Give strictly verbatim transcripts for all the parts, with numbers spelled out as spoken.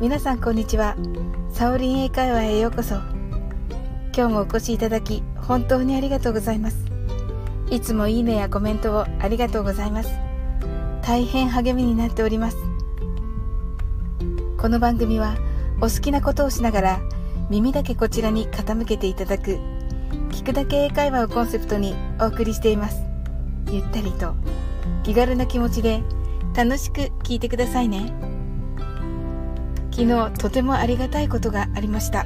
皆さんこんにちは。サオリン英会話へようこそ。今日もお越しいただき本当にありがとうございます。いつもいいねやコメントをありがとうございます。大変励みになっております。この番組はお好きなことをしながら耳だけこちらに傾けていただく聞くだけ英会話をコンセプトにお送りしています。ゆったりと気軽な気持ちで楽しく聞いてくださいね。昨日とてもありがたいことがありました。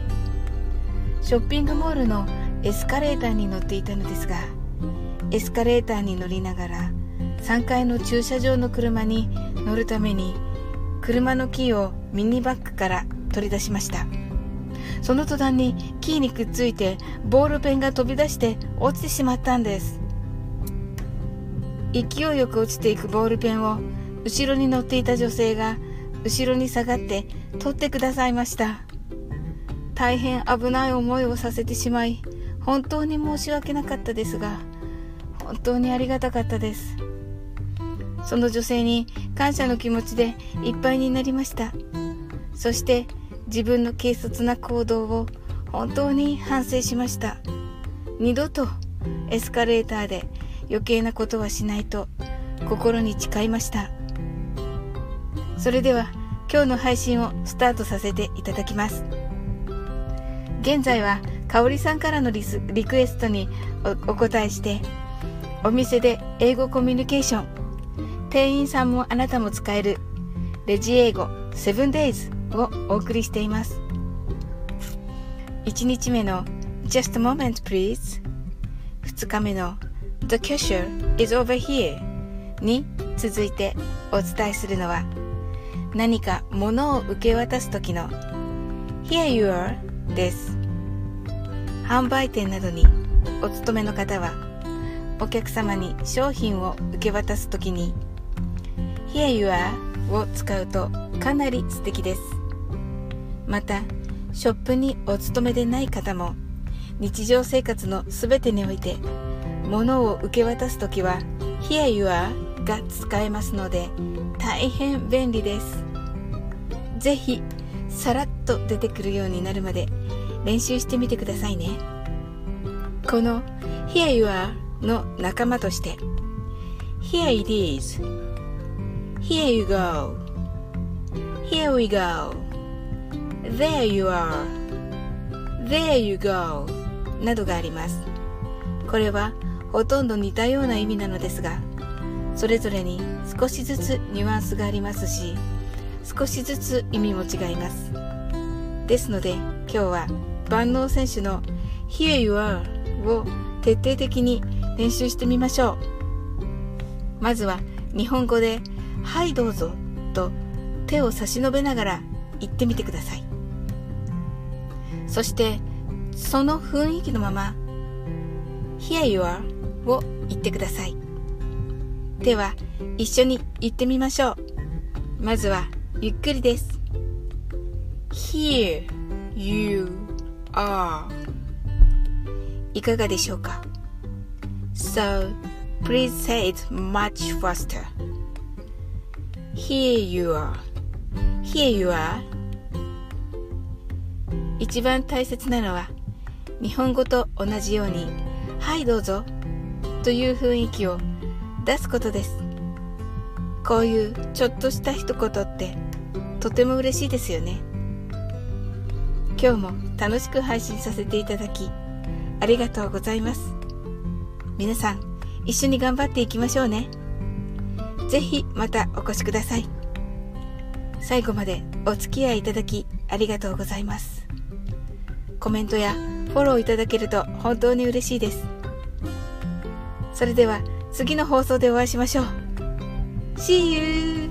ショッピングモールのエスカレーターに乗っていたのですが、エスカレーターに乗りながらさんがいの駐車場の車に乗るために車のキーをミニバッグから取り出しました。その途端にキーにくっついてボールペンが飛び出して落ちてしまったんです。勢いよく落ちていくボールペンを後ろに乗っていた女性が後ろに下がって取ってくださいました。大変危ない思いをさせてしまい、本当に申し訳なかったですが、本当にありがたかったです。その女性に感謝の気持ちでいっぱいになりました。そして自分の軽率な行動を本当に反省しました。二度とエスカレーターで余計なことはしないと心に誓いました。それでは今日の配信をスタートさせていただきます。現在は香織さんからのリス、リクエストに お, お答えして、お店で英語コミュニケーション、店員さんもあなたも使えるレジ英語 セブンデイズ をお送りしています。いちにちめの Just a moment please、 ふつかめの The cashier is over here に続いてお伝えするのは、何か物を受け渡す時の Here you are です。販売店などにお勤めの方はお客様に商品を受け渡す時に Here you are を使うとかなり素敵です。またショップにお勤めでない方も日常生活のすべてにおいて物を受け渡す時は Here you areが使えますので大変便利です。ぜひさらっと出てくるようになるまで練習してみてくださいね。この Here you are の仲間として Here it is、 Here you go、 Here we go、 There you are、 There you go などがあります。これはほとんど似たような意味なのですが、それぞれに少しずつニュアンスがありますし、少しずつ意味も違います。ですので今日は万能選手の Here you are を徹底的に練習してみましょう。まずは日本語ではいどうぞと手を差し伸べながら言ってみてください。そしてその雰囲気のまま Here you are を言ってください。では一緒に言ってみましょう。まずはゆっくりです。 Here you are、 いかがでしょうか。 So please say it much faster。 Here you are、 Here you are。 一番大切なのは日本語と同じようにはいどうぞという雰囲気を出すことです。こういうちょっとした一言ってとても嬉しいですよね。今日も楽しく配信させていただきありがとうございます。皆さん一緒に頑張っていきましょうね。ぜひまたお越しください。最後までお付き合いいただきありがとうございます。コメントやフォローいただけると本当に嬉しいです。それでは次の放送でお会いしましょう。See you!